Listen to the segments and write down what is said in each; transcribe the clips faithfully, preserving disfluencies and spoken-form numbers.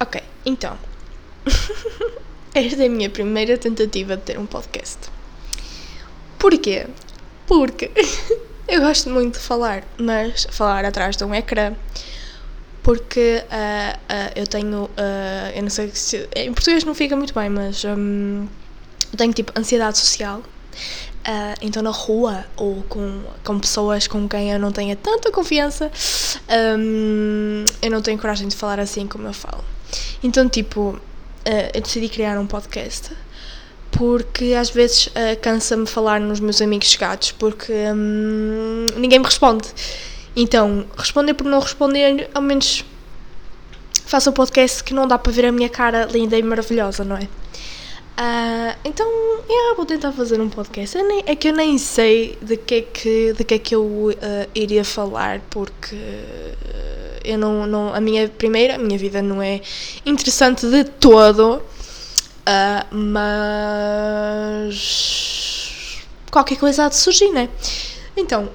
Ok, então. Esta é a minha primeira tentativa de ter um podcast. Porquê? Porque eu gosto muito de falar, mas falar atrás de um ecrã. Porque uh, uh, eu tenho, uh, eu não sei se, em português não fica muito bem, mas um, eu tenho tipo ansiedade social, uh, então na rua ou com, com pessoas com quem eu não tenha tanta confiança, um, eu não tenho coragem de falar assim como eu falo. Então tipo, uh, eu decidi criar um podcast, porque às vezes uh, cansa-me falar nos meus amigos chegados, porque um, ninguém me responde. Então, responder por não responder, ao menos faço um podcast que não dá para ver a minha cara linda e maravilhosa, não é? Uh, então, yeah, vou tentar fazer um podcast. Eu nem, é que eu nem sei de que é que, de que, é que eu uh, iria falar, porque uh, eu não, não, a minha primeira, a minha vida não é interessante de todo, uh, mas qualquer coisa há de surgir, não é? Então, uh,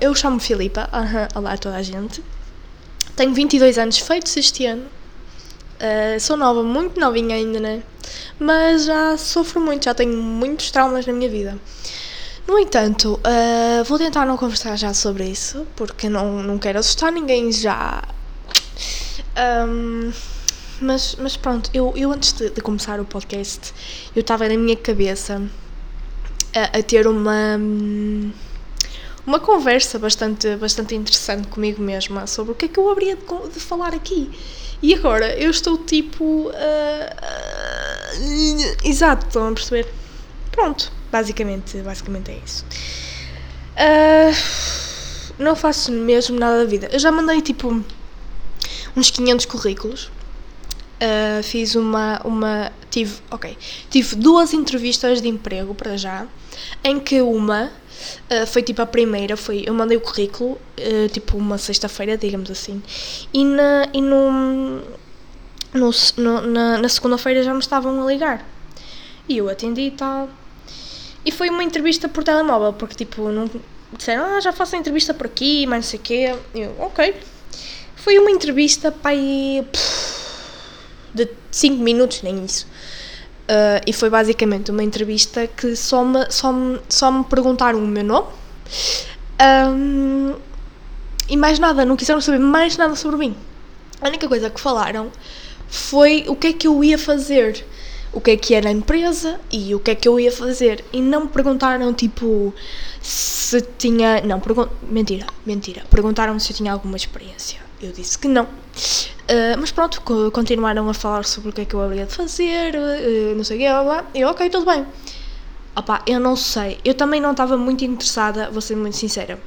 eu chamo-me Filipa, uhum, olá a toda a gente, tenho vinte e dois anos feitos este ano, uh, sou nova, muito novinha ainda, né? Mas já sofro muito, já tenho muitos traumas na minha vida. No entanto, uh, vou tentar não conversar já sobre isso, porque não, não quero assustar ninguém já. Um, mas, mas pronto, eu, eu antes de, de começar o podcast, eu estava na minha cabeça a, a ter uma... Um, Uma conversa bastante, bastante interessante comigo mesma sobre o que é que eu haveria de, de falar aqui. E agora eu estou tipo... Uh, uh, exato, estão a perceber? Pronto, basicamente, basicamente é isso. Uh, não faço mesmo nada da vida. Eu já mandei tipo uns quinhentos currículos. Uh, fiz uma... uma tive, ok, tive duas entrevistas de emprego para já, em que uma... Uh, foi tipo a primeira, foi, eu mandei o currículo, uh, tipo uma sexta-feira, digamos assim, e na, e no, no, no, na, na segunda-feira já me estavam a ligar, e eu atendi e tal, e foi uma entrevista por telemóvel, porque tipo, não, disseram, ah, já faço a entrevista por aqui, mas não sei o quê, e eu, ok, foi uma entrevista, pai, de cinco minutos, nem isso. Uh, e foi basicamente uma entrevista que só me, só me, só me perguntaram o meu nome, um, e mais nada, não quiseram saber mais nada sobre mim. A única coisa que falaram foi o que é que eu ia fazer, o que é que era a empresa e o que é que eu ia fazer. E não me perguntaram tipo se tinha... Não, pergun- mentira, mentira. Perguntaram-me se eu tinha alguma experiência. Eu disse que não. Uh, mas pronto, continuaram a falar sobre o que é que eu havia de fazer, uh, não sei o que, blá, blá. Eu, ok, tudo bem. Opá, eu não sei, eu também não estava muito interessada, vou ser muito sincera,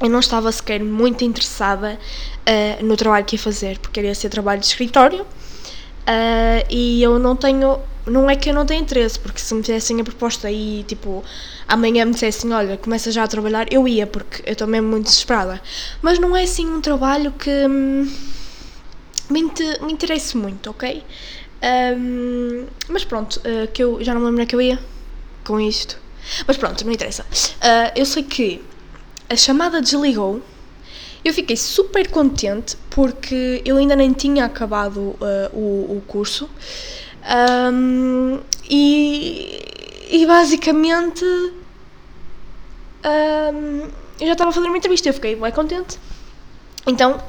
eu não estava sequer muito interessada uh, no trabalho que ia fazer, porque ia ser trabalho de escritório, uh, e eu não tenho, não é que eu não tenho interesse, porque se me fizessem a proposta e tipo, amanhã me dissessem, olha, começa já a trabalhar, eu ia, porque eu estou mesmo muito desesperada, mas não é assim um trabalho que... Hum, Me, inter- me interesso muito, ok? Um, mas pronto, uh, que eu já não me lembro que eu ia com isto. Mas pronto, não interessa. Uh, eu sei que a chamada desligou. Eu fiquei super contente porque eu ainda nem tinha acabado uh, o, o curso. Um, e, e basicamente um, eu já estava a fazer uma entrevista, eu fiquei bem contente. Então...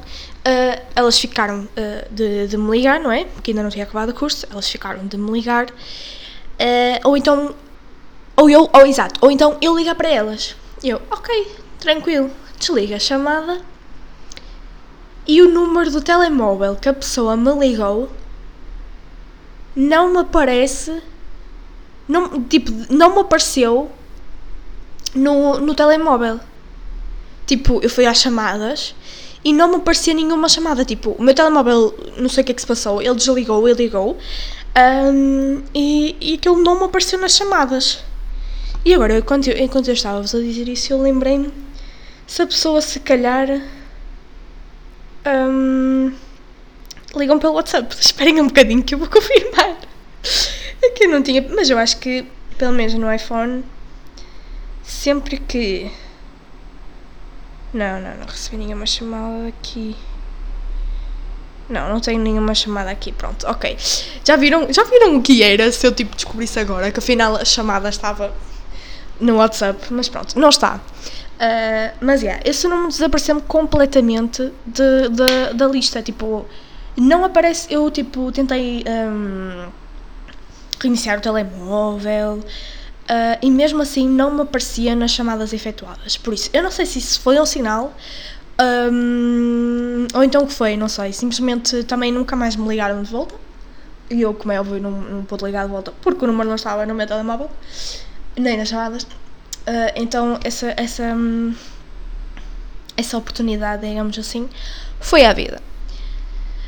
Uh, elas ficaram uh, de, de me ligar, não é? Porque ainda não tinha acabado o curso, elas ficaram de me ligar, uh, ou então, ou eu, ou exato, ou então eu ligar para elas. E eu, ok, tranquilo, desliga a chamada, e o número do telemóvel que a pessoa me ligou não me aparece, não, tipo, não me apareceu no, no telemóvel. Tipo, eu fui às chamadas, e não me aparecia nenhuma chamada, tipo, o meu telemóvel, não sei o que é que se passou, ele desligou, ele ligou, um, e, e aquilo não me apareceu nas chamadas. E agora, enquanto eu, enquanto eu estava-vos a dizer isso, eu lembrei-me, se a pessoa se calhar, um, ligam pelo WhatsApp, esperem um bocadinho que eu vou confirmar, é que eu não tinha, mas eu acho que, pelo menos no iPhone, sempre que... Não, não, não recebi nenhuma chamada aqui. Não, não tenho nenhuma chamada aqui, pronto, ok. Já viram, já viram o que era se eu tipo descobrisse agora? Que afinal a chamada estava no WhatsApp, mas pronto, não está. Uh, mas é, yeah, esse número desapareceu-me completamente de, de, da lista, tipo, não aparece, eu tipo tentei um, reiniciar o telemóvel... Uh, e mesmo assim não me aparecia nas chamadas efetuadas, por isso eu não sei se isso foi um sinal um, ou então o que foi, não sei, simplesmente também nunca mais me ligaram de volta e eu, como é óbvio, não, não pude ligar de volta porque o número não estava no meu telemóvel nem nas chamadas. Uh, então essa, essa, essa oportunidade, digamos assim, foi à vida.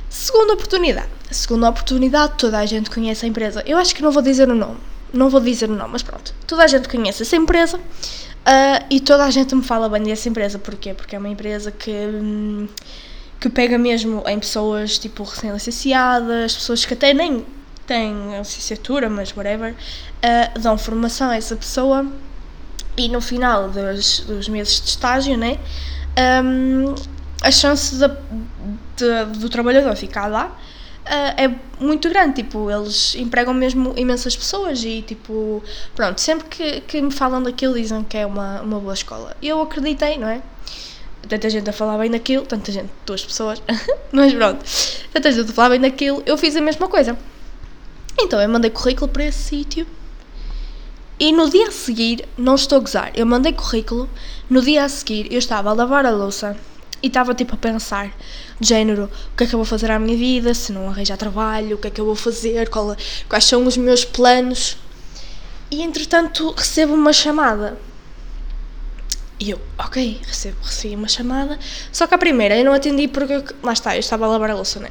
Segunda oportunidade, segunda oportunidade, toda a gente conhece a empresa, eu acho que não vou dizer o nome. Não vou dizer o nome, mas pronto. Toda a gente conhece essa empresa uh, e toda a gente me fala bem dessa empresa. Porquê? Porque é uma empresa que, hum, que pega mesmo em pessoas tipo recém-licenciadas, pessoas que até nem têm licenciatura, mas whatever, uh, dão formação a essa pessoa e no final dos, dos meses de estágio, né, um, a chance de, de, do trabalhador ficar lá Uh, é muito grande, tipo, eles empregam mesmo imensas pessoas e, tipo, pronto, sempre que, que me falam daquilo dizem que é uma, uma boa escola. Eu acreditei, não é? Tanta gente a falar bem daquilo, tanta gente, duas pessoas, mas pronto, tanta gente a falar bem daquilo, eu fiz a mesma coisa. Então, eu mandei currículo para esse sítio e no dia a seguir, não estou a gozar, eu mandei currículo, no dia a seguir eu estava a lavar a louça e estava tipo a pensar, de género, o que é que eu vou fazer à minha vida, se não arranjar trabalho, o que é que eu vou fazer, qual, quais são os meus planos. E entretanto recebo uma chamada. E eu, ok, recebo, recebi uma chamada, só que a primeira eu não atendi porque, lá está, eu estava a lavar a louça, né?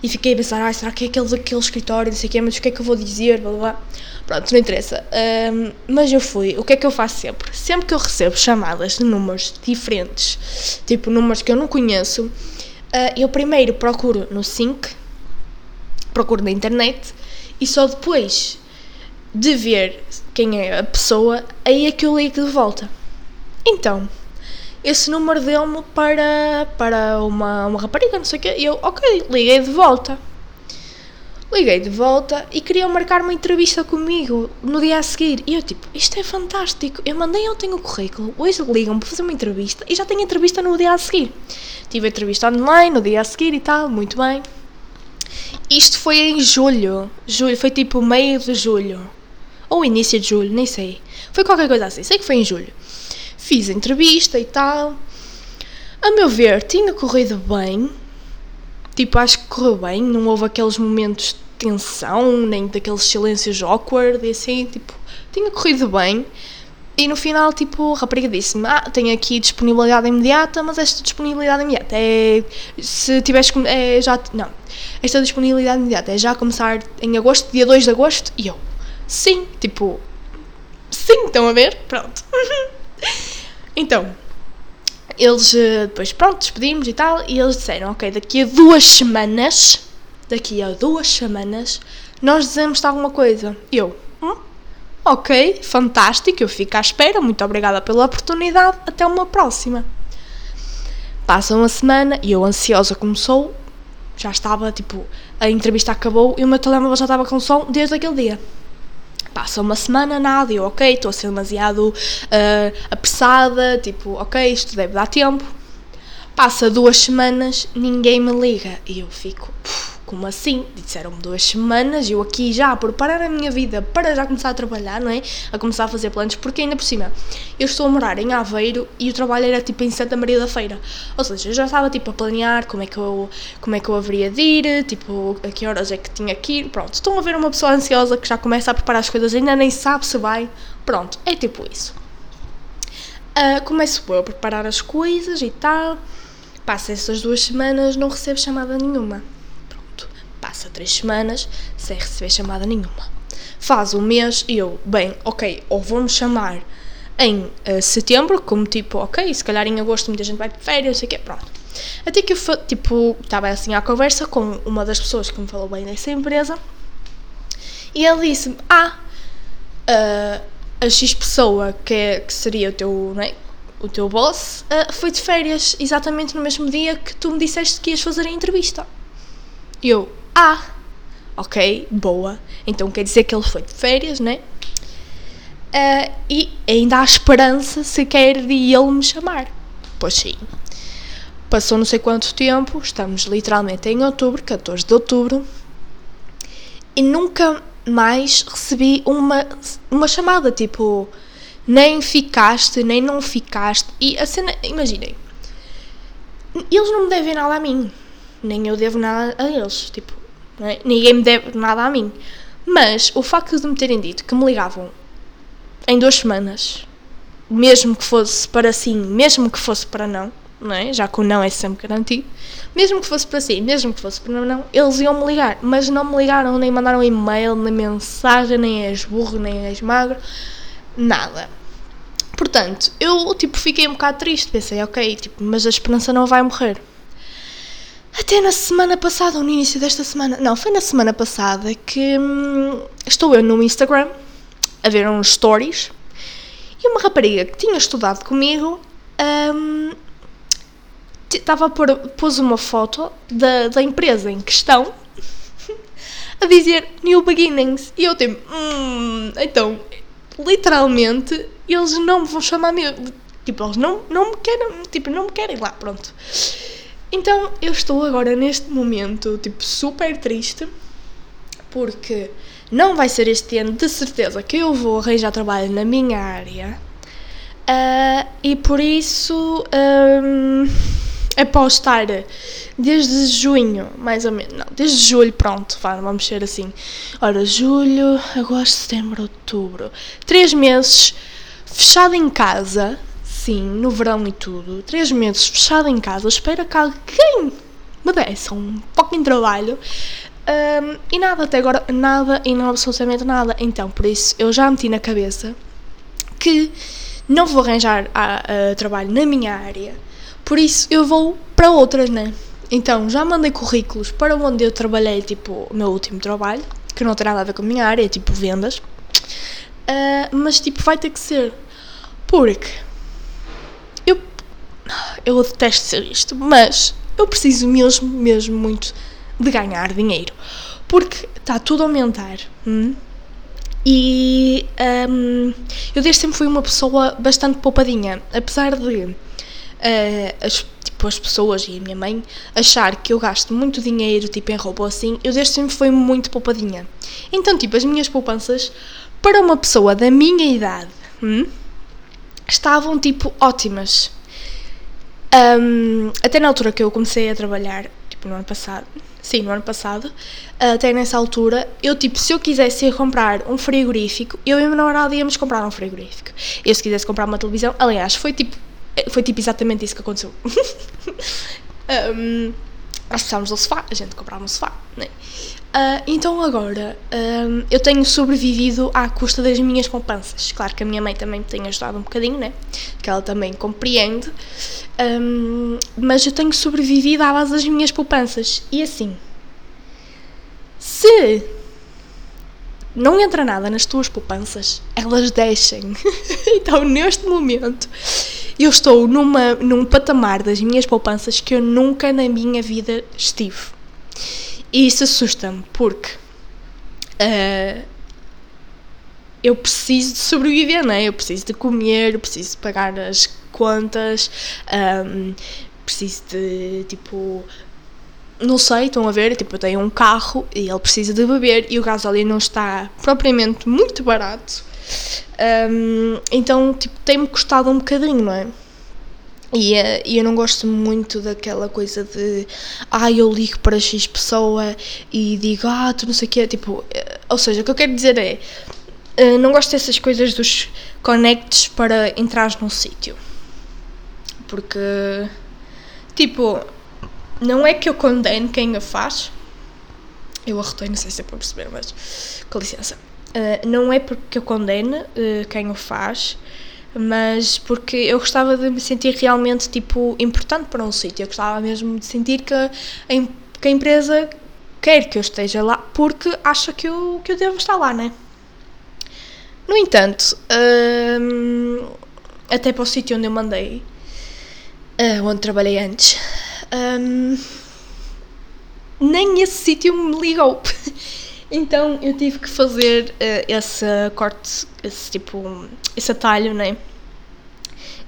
E fiquei a pensar, ah, será que é aquele daquele escritório, não sei o quê, mas o que é que eu vou dizer, blá blá. Pronto, não interessa. Um, mas eu fui, o que é que eu faço sempre? Sempre que eu recebo chamadas de números diferentes, tipo números que eu não conheço, Uh, eu primeiro procuro no Sync, procuro na internet e só depois de ver quem é a pessoa, aí é que eu ligo de volta. Então, esse número deu-me para, para uma, uma rapariga, não sei o quê, e eu, ok, liguei de volta. Liguei de volta e queriam marcar uma entrevista comigo no dia a seguir. E eu tipo, isto é fantástico. Eu mandei ontem o currículo, hoje ligam-me para fazer uma entrevista e já tenho entrevista no dia a seguir. Tive a entrevista online no dia a seguir e tal, muito bem. Isto foi em julho. Julho, foi tipo meio de julho. Ou início de julho, nem sei. Foi qualquer coisa assim, sei que foi em julho. Fiz a entrevista e tal. A meu ver, tinha corrido bem. Tipo, acho que correu bem, não houve aqueles momentos de tensão, nem daqueles silêncios awkward e assim, tipo, tinha corrido bem. E no final, tipo, a rapariga disse-me, ah, tenho aqui disponibilidade imediata, mas esta disponibilidade imediata é, se tiveres, é já, não, esta disponibilidade imediata é já começar em agosto, dia dois de agosto, e eu, sim, tipo, sim, estão a ver? Pronto. Então... eles depois, pronto, despedimos e tal, e eles disseram, ok, daqui a duas semanas, daqui a duas semanas, nós dizemos-te alguma coisa. E eu, hum? ok, fantástico, eu fico à espera, muito obrigada pela oportunidade, até uma próxima. Passa uma semana, e eu ansiosa como sou, já estava, tipo, a entrevista acabou, e o meu telemóvel já estava com som desde aquele dia. Passa uma semana, nada, e eu, ok, estou a ser demasiado uh, apressada, tipo, ok, isto deve dar tempo. Passa duas semanas, ninguém me liga, e eu fico, como assim? Disseram-me duas semanas, eu aqui já a preparar a minha vida para já começar a trabalhar, não é? A começar a fazer planos, porque ainda por cima, eu estou a morar em Aveiro, e o trabalho era tipo em Santa Maria da Feira, ou seja, eu já estava tipo a planear como é que eu, como é que eu haveria de ir, tipo, a que horas é que tinha que ir, pronto, estão a ver uma pessoa ansiosa que já começa a preparar as coisas, ainda nem sabe se vai, pronto, é tipo isso. Uh, começo eu a preparar as coisas e tal, passa essas duas semanas, não recebo chamada nenhuma. Pronto, passa três semanas sem receber chamada nenhuma. Faz um mês e eu, bem, ok, ou vou-me chamar em uh, setembro, como tipo, ok, se calhar em agosto muita gente vai de férias, não sei o quê, pronto. Até que eu, tipo, estava assim à conversa com uma das pessoas que me falou bem dessa empresa e ele disse-me, ah, uh, a X pessoa que, é, que seria o teu, não é, o teu boss, uh, foi de férias exatamente no mesmo dia que tu me disseste que ias fazer a entrevista. E eu, ah, ok, boa. Então quer dizer que ele foi de férias, né? Uh, e ainda há esperança sequer de ele me chamar. Pois sim. Passou não sei quanto tempo, estamos literalmente em outubro, catorze de outubro, e nunca mais recebi uma, uma chamada, tipo, nem ficaste, nem não ficaste. E a cena, imaginem, eles não me devem nada a mim, nem eu devo nada a eles, tipo, né? Ninguém me deve nada a mim, mas o facto de me terem dito que me ligavam em duas semanas, mesmo que fosse para sim, mesmo que fosse para não, não é? Já que o não é sempre garantido, mesmo que fosse para sim, mesmo que fosse para não, eles iam me ligar, mas não me ligaram, nem mandaram e-mail, nem mensagem, nem és burro, nem és magro, nada. Portanto, eu tipo fiquei um bocado triste, pensei, ok, tipo, mas a esperança não vai morrer. Até na semana passada, ou no início desta semana, não, foi na semana passada que hum, estou eu no Instagram a ver uns stories e uma rapariga que tinha estudado comigo hum, estava a pôr, pôs uma foto da, da empresa em questão a dizer New Beginnings, e eu tipo, hum, então, literalmente, eles não me vão chamar mesmo, tipo, eles não, não me querem, tipo, não me querem lá, pronto. Então, eu estou agora neste momento, tipo, super triste, porque não vai ser este ano, de certeza, que eu vou arranjar trabalho na minha área, uh, e por isso, um, após estar desde junho, mais ou menos, não, desde julho, pronto, vamos ser assim, ora, julho, agosto, setembro, outubro, três meses fechado em casa, sim, no verão e tudo, três meses fechado em casa, espero que alguém me desse um pouquinho de trabalho, um, e nada, até agora, nada, e não absolutamente nada, então, por isso, eu já meti na cabeça que não vou arranjar a, a trabalho na minha área. Por isso, eu vou para outras, né? Então, já mandei currículos para onde eu trabalhei, tipo, o meu último trabalho, que não tem nada a ver com a minha área, tipo, vendas. Uh, mas, tipo, vai ter que ser. Porque eu, eu detesto ser isto, mas eu preciso mesmo, mesmo muito de ganhar dinheiro. Porque está tudo a aumentar. Hum? E um, eu desde sempre fui uma pessoa bastante poupadinha, apesar de... Uh, as, tipo, as pessoas e a minha mãe achar que eu gasto muito dinheiro, tipo, em roupa ou assim, eu desde sempre fui muito poupadinha. Então, tipo, as minhas poupanças, para uma pessoa da minha idade, hum, estavam, tipo, ótimas. Um, até na altura que eu comecei a trabalhar, tipo, no ano passado, sim, no ano passado, até nessa altura, eu, tipo, se eu quisesse ir comprar um frigorífico, eu e o meu namorado íamos comprar um frigorífico. Eu, se quisesse comprar uma televisão, aliás, foi, tipo, Foi tipo exatamente isso que aconteceu. um, nós precisávamos do sofá, a gente comprava um sofá, né? Uh, então agora, um, eu tenho sobrevivido à custa das minhas poupanças. Claro que a minha mãe também me tem ajudado um bocadinho, né? Que ela também compreende. Um, mas eu tenho sobrevivido à base das minhas poupanças. E assim, se não entra nada nas tuas poupanças, elas descem. Então, neste momento, eu estou numa, num patamar das minhas poupanças que eu nunca na minha vida estive. E isso assusta-me, porque uh, eu preciso de sobreviver, não é? Eu preciso de comer, eu preciso de pagar as contas, um, preciso de, tipo... Não sei, estão a ver, tipo, eu tenho um carro e ele precisa de beber e o gasóleo não está propriamente muito barato. Um, então, tipo, tem-me custado um bocadinho, não é? E, e eu não gosto muito daquela coisa de, ah, eu ligo para X pessoa e digo, ah, tu não sei o quê, tipo, ou seja, o que eu quero dizer é, não gosto dessas coisas dos connects para entrares num sítio. Porque, tipo... Não é que eu condeno quem a faz, eu arrotei, não sei se é para perceber, mas com licença. Uh, não é porque eu condeno uh, quem o faz, mas porque eu gostava de me sentir realmente, tipo, importante para um sítio. Eu gostava mesmo de sentir que a, que a empresa quer que eu esteja lá porque acha que eu, que eu devo estar lá, né? No entanto, uh, até para o sítio onde eu mandei, uh, onde trabalhei antes... Um, nem esse sítio me ligou. Então eu tive que fazer uh, esse corte, esse tipo, esse atalho, né?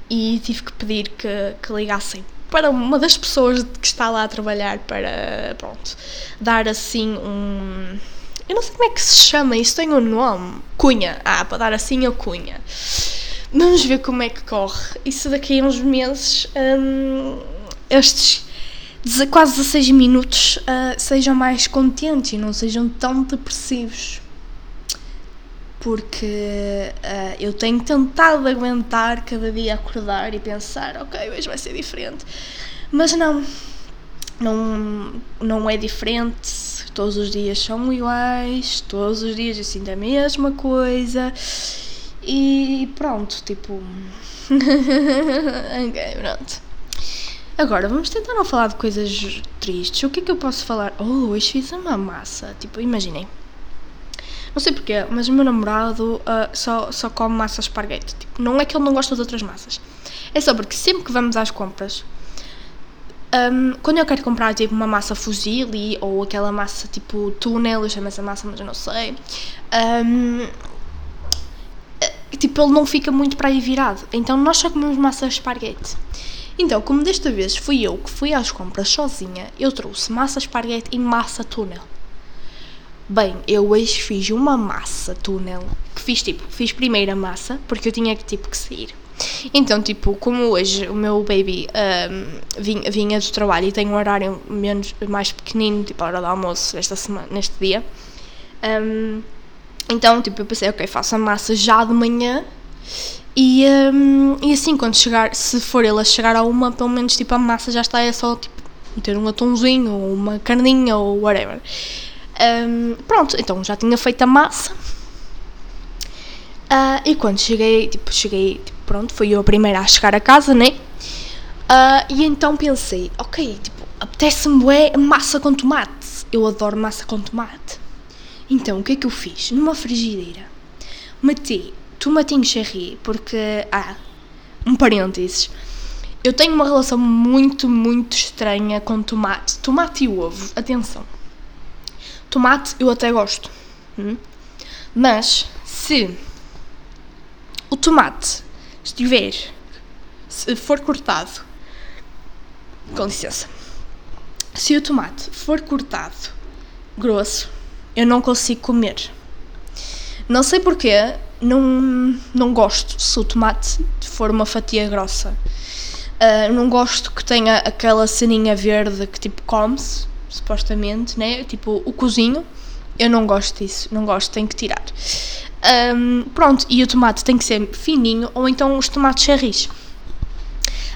E tive que pedir que, que ligassem para uma das pessoas que está lá a trabalhar para, pronto, dar assim um... Eu não sei como é que se chama, isso tem um nome. Cunha. Ah, para dar assim a cunha. Vamos ver como é que corre. Isso daqui a uns meses, hum, estes quase dezesseis minutos uh, sejam mais contentes e não sejam tão depressivos. Porque uh, eu tenho tentado aguentar cada dia acordar e pensar, ok, hoje vai ser diferente. Mas não. Não, não é diferente, todos os dias são iguais, todos os dias eu sinto a mesma coisa e pronto, tipo, ok, pronto. Agora vamos tentar não falar de coisas tristes. O que é que eu posso falar? Oh, hoje fiz uma massa, tipo, imaginem, não sei porquê, mas o meu namorado uh, só, só come massa esparguete, tipo, não é que ele não gosta de outras massas, é só porque sempre que vamos às compras, Um, quando eu quero comprar tipo uma massa fusilli ou aquela massa tipo túnel, eu chamo essa massa, mas eu não sei, um, tipo, ele não fica muito para aí virado, então nós só comemos massa esparguete. Então, como desta vez fui eu que fui às compras sozinha, eu trouxe massa esparguete e massa túnel. Bem, eu hoje fiz uma massa túnel, que fiz tipo, fiz primeiro a massa, porque eu tinha tipo que sair. Então, tipo, como hoje o meu baby um, vinha, vinha do trabalho e tem um horário menos, mais pequenino, tipo a hora do almoço, esta semana, neste dia, um, então, tipo, eu pensei, ok, faço a massa já de manhã e, um, e assim, quando chegar, se for ele a chegar a uma, pelo menos, tipo, a massa já está, é só, tipo, meter um atumzinho ou uma carninha ou whatever. Um, pronto, então, já tinha feito a massa. Uh, e quando cheguei, tipo, cheguei, tipo, pronto, fui eu a primeira a chegar a casa, né? Uh, e então pensei, ok, tipo, apetece-me bué massa com tomate. Eu adoro massa com tomate. Então, o que é que eu fiz? Numa frigideira, meti tomatinho cherry, porque, ah, um parênteses, eu tenho uma relação muito, muito estranha com tomate. Tomate e ovo, atenção. Tomate eu até gosto, hum? Mas, se... o tomate, se tiver, se for cortado, com licença, se o tomate for cortado grosso, eu não consigo comer. Não sei porquê, não, não gosto se o tomate for uma fatia grossa. Uh, não gosto que tenha aquela ceninha verde que tipo come-se, supostamente, né? Tipo o cozinho. Eu não gosto disso, não gosto, tenho que tirar. Um, pronto, e o tomate tem que ser fininho, ou então os tomates cherries.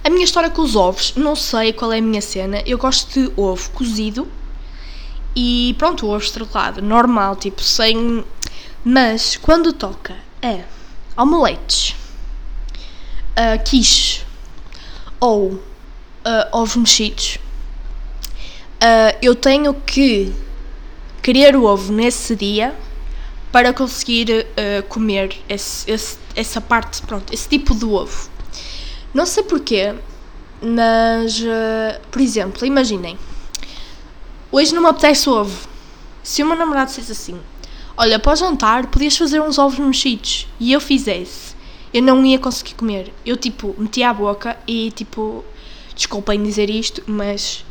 A minha história com os ovos, não sei qual é a minha cena, eu gosto de ovo cozido e pronto, ovo estrelado, normal, tipo, sem... Mas, quando toca a omeletes, a quiche ou a ovos mexidos, a, eu tenho que... querer o ovo nesse dia para conseguir uh, comer esse, esse, essa parte, pronto, esse tipo de ovo. Não sei porquê, mas, uh, por exemplo, imaginem, hoje não me apetece o ovo. Se o meu namorado dissesse assim, olha, para o jantar podias fazer uns ovos mexidos, e eu fizesse, eu não ia conseguir comer. Eu, tipo, metia a boca e, tipo, desculpem dizer isto, mas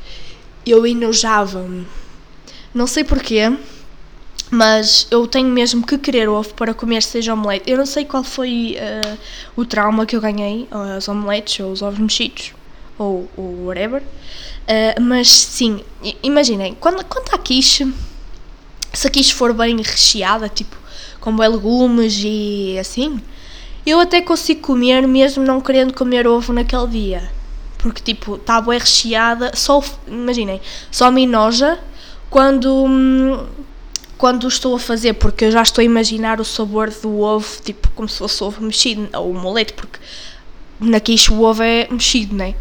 eu enojava-me. Não sei porquê, mas eu tenho mesmo que querer ovo para comer, seja omelete. Eu não sei qual foi uh, o trauma que eu ganhei, ou as omeletes, ou os ovos mexidos, ou, ou whatever. Uh, mas sim, imaginem, quando, quando a quiche, se a quiche for bem recheada, tipo, com bem legumes e assim, eu até consigo comer mesmo não querendo comer ovo naquele dia. Porque, tipo, está bem recheada, só, imaginem, só me enoja Quando, quando estou a fazer, porque eu já estou a imaginar o sabor do ovo, tipo, como se fosse ovo mexido, ou molete, porque na quiche o ovo é mexido, não é?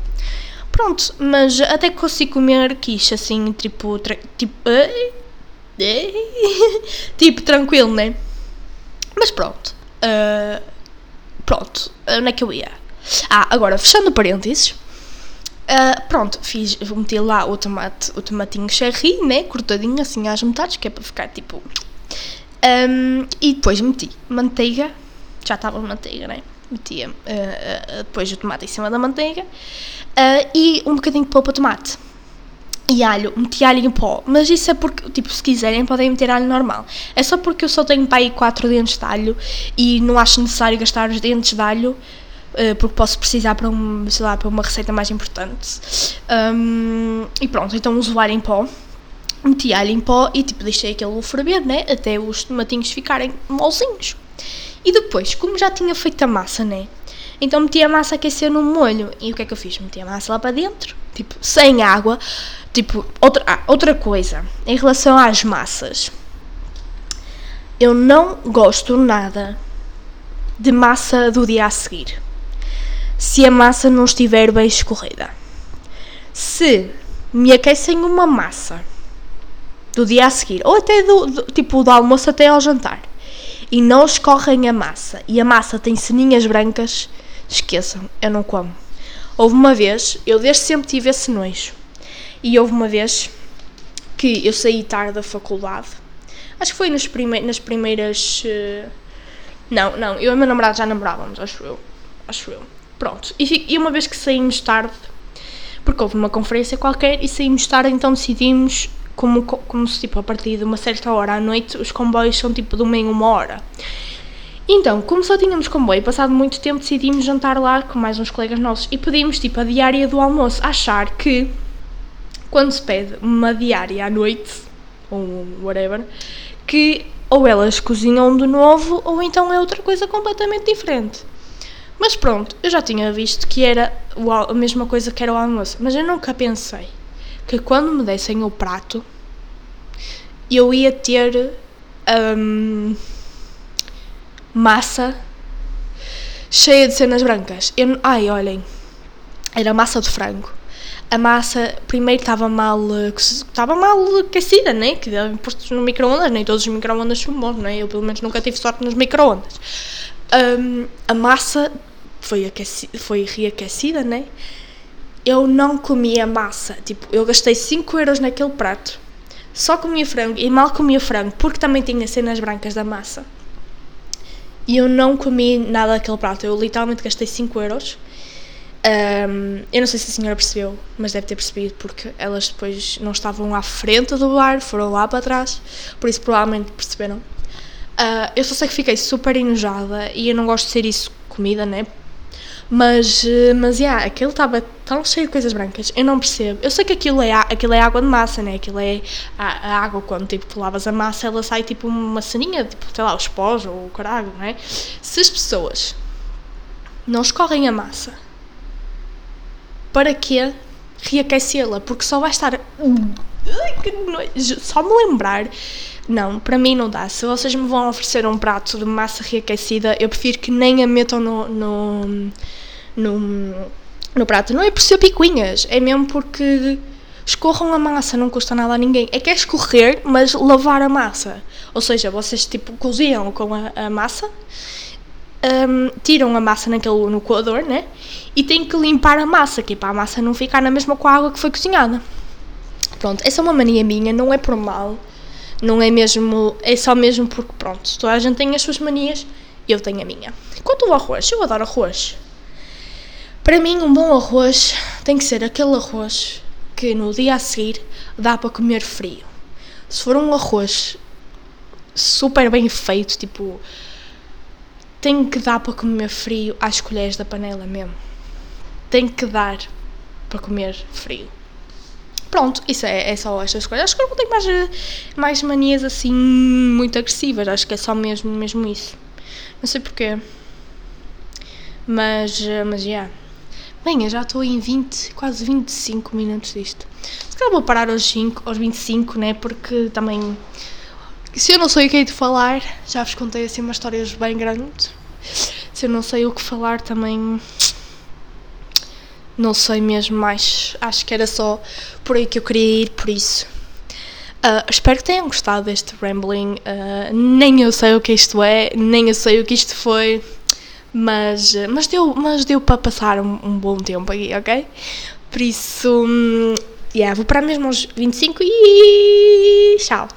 Pronto, mas até que consigo comer quiche, assim, tipo, tra- tipo, ai, ai, tipo, tranquilo, não é? Mas pronto, uh, pronto, onde é que eu ia? Ah, agora, fechando parênteses, Uh, pronto, fiz, vou meter lá o tomate, o tomatinho cherry, né, cortadinho assim às metades, que é para ficar tipo... Um, e depois meti manteiga, já estava manteiga, né? Metia uh, uh, depois o tomate em cima da manteiga uh, e um bocadinho de pó para tomate. E alho, meti alho em pó, mas isso é porque, tipo, se quiserem podem meter alho normal. É só porque eu só tenho para aí quatro dentes de alho e não acho necessário gastar os dentes de alho, porque posso precisar para, um, sei lá, para uma receita mais importante. Um, e pronto, então uso alho em pó, meti alho em pó e tipo deixei aquilo ferver, né, até os tomatinhos ficarem molezinhos. E depois, como já tinha feito a massa, né, então meti a massa a aquecer no molho. E o que é que eu fiz? Meti a massa lá para dentro, tipo, sem água. Tipo, outra, ah, outra coisa, em relação às massas, eu não gosto nada de massa do dia a seguir. Se a massa não estiver bem escorrida. Se me aquecem uma massa do dia a seguir, ou até do, do tipo do almoço até ao jantar, e não escorrem a massa, e a massa tem ceninhas brancas, esqueçam, eu não como. Houve uma vez, eu desde sempre tive esse nojo, e houve uma vez que eu saí tarde da faculdade, acho que foi nos prime- nas primeiras... Uh... Não, não, eu e o meu namorado já namorávamos, acho eu, acho eu. Pronto, e, e uma vez que saímos tarde, porque houve uma conferência qualquer e saímos tarde, então decidimos, como, como se tipo a partir de uma certa hora à noite, os comboios são tipo de uma em uma hora. Então, como só tínhamos comboio, passado muito tempo decidimos jantar lá com mais uns colegas nossos e pedimos tipo a diária do almoço, achar que quando se pede uma diária à noite, ou whatever, que ou elas cozinham de novo ou então é outra coisa completamente diferente. Mas pronto, eu já tinha visto que era a mesma coisa que era o almoço, mas eu nunca pensei que quando me dessem o prato, eu ia ter um, massa cheia de cenas brancas. Eu, ai, olhem, era massa de frango. A massa primeiro estava mal, estava mal aquecida, né? Que devem pôr no micro-ondas, nem todos os micro-ondas são bons, né? Eu pelo menos nunca tive sorte nos micro-ondas. Um, a massa foi, aquecida, foi reaquecida, né? Eu não comi a massa, tipo, eu gastei cinco euros naquele prato, só comia frango e mal comia frango, porque também tinha cenas brancas da massa. E eu não comi nada daquele prato, eu literalmente gastei cinco euros. Um, eu não sei se a senhora percebeu, mas deve ter percebido, porque elas depois não estavam à frente do bar, foram lá para trás, por isso provavelmente perceberam. Uh, eu só sei que fiquei super enojada e eu não gosto de ser isso comida, né? Mas, mas, yeah, aquilo estava tão cheio de coisas brancas, eu não percebo. Eu sei que aquilo é, aquilo é água de massa, né? Aquilo é a, a água, quando tipo, tu lavas a massa, ela sai tipo uma ceninha, tipo, sei lá, os pós ou o caralho, né? Se as pessoas não escorrem a massa, para que reaquecê-la? Porque só vai estar... Ai, que nojo. Só me lembrar... Não, para mim não dá. Se vocês me vão oferecer um prato de massa reaquecida, eu prefiro que nem a metam no, no, no, no prato. Não é por ser picuinhas, é mesmo porque escorram a massa, não custa nada a ninguém. É que é escorrer, mas lavar a massa. Ou seja, vocês tipo cozinham com a, a massa, um, tiram a massa naquele, no coador, né? E têm que limpar a massa, que é para a massa não ficar na mesma com a água que foi cozinhada. Pronto, essa é uma mania minha, não é por mal. Não é mesmo, é só mesmo porque pronto, toda a gente tem as suas manias e eu tenho a minha. Quanto ao arroz, eu adoro arroz. Para mim, um bom arroz tem que ser aquele arroz que no dia a seguir dá para comer frio. Se for um arroz super bem feito, tipo, tem que dar para comer frio às colheres da panela mesmo. Tem que dar para comer frio. Pronto, isso é, é só estas coisas. Acho que eu não tenho mais, mais manias assim muito agressivas. Acho que é só mesmo, mesmo isso. Não sei porquê. Mas, mas já. Yeah. Bem, eu já estou em vinte, quase vinte e cinco minutos disto. Se calhar vou parar aos, cinco, aos vinte e cinco, né? Porque também, se eu não sei o que é de falar, já vos contei assim umas histórias bem grandes. Se eu não sei o que falar também... Não sei mesmo mais, acho que era só por aí que eu queria ir, por isso. Uh, espero que tenham gostado deste rambling, uh, nem eu sei o que isto é, nem eu sei o que isto foi, mas, mas deu, mas deu para passar um, um bom tempo aqui, ok? Por isso, yeah, vou parar mesmo aos vinte e cinco e tchau.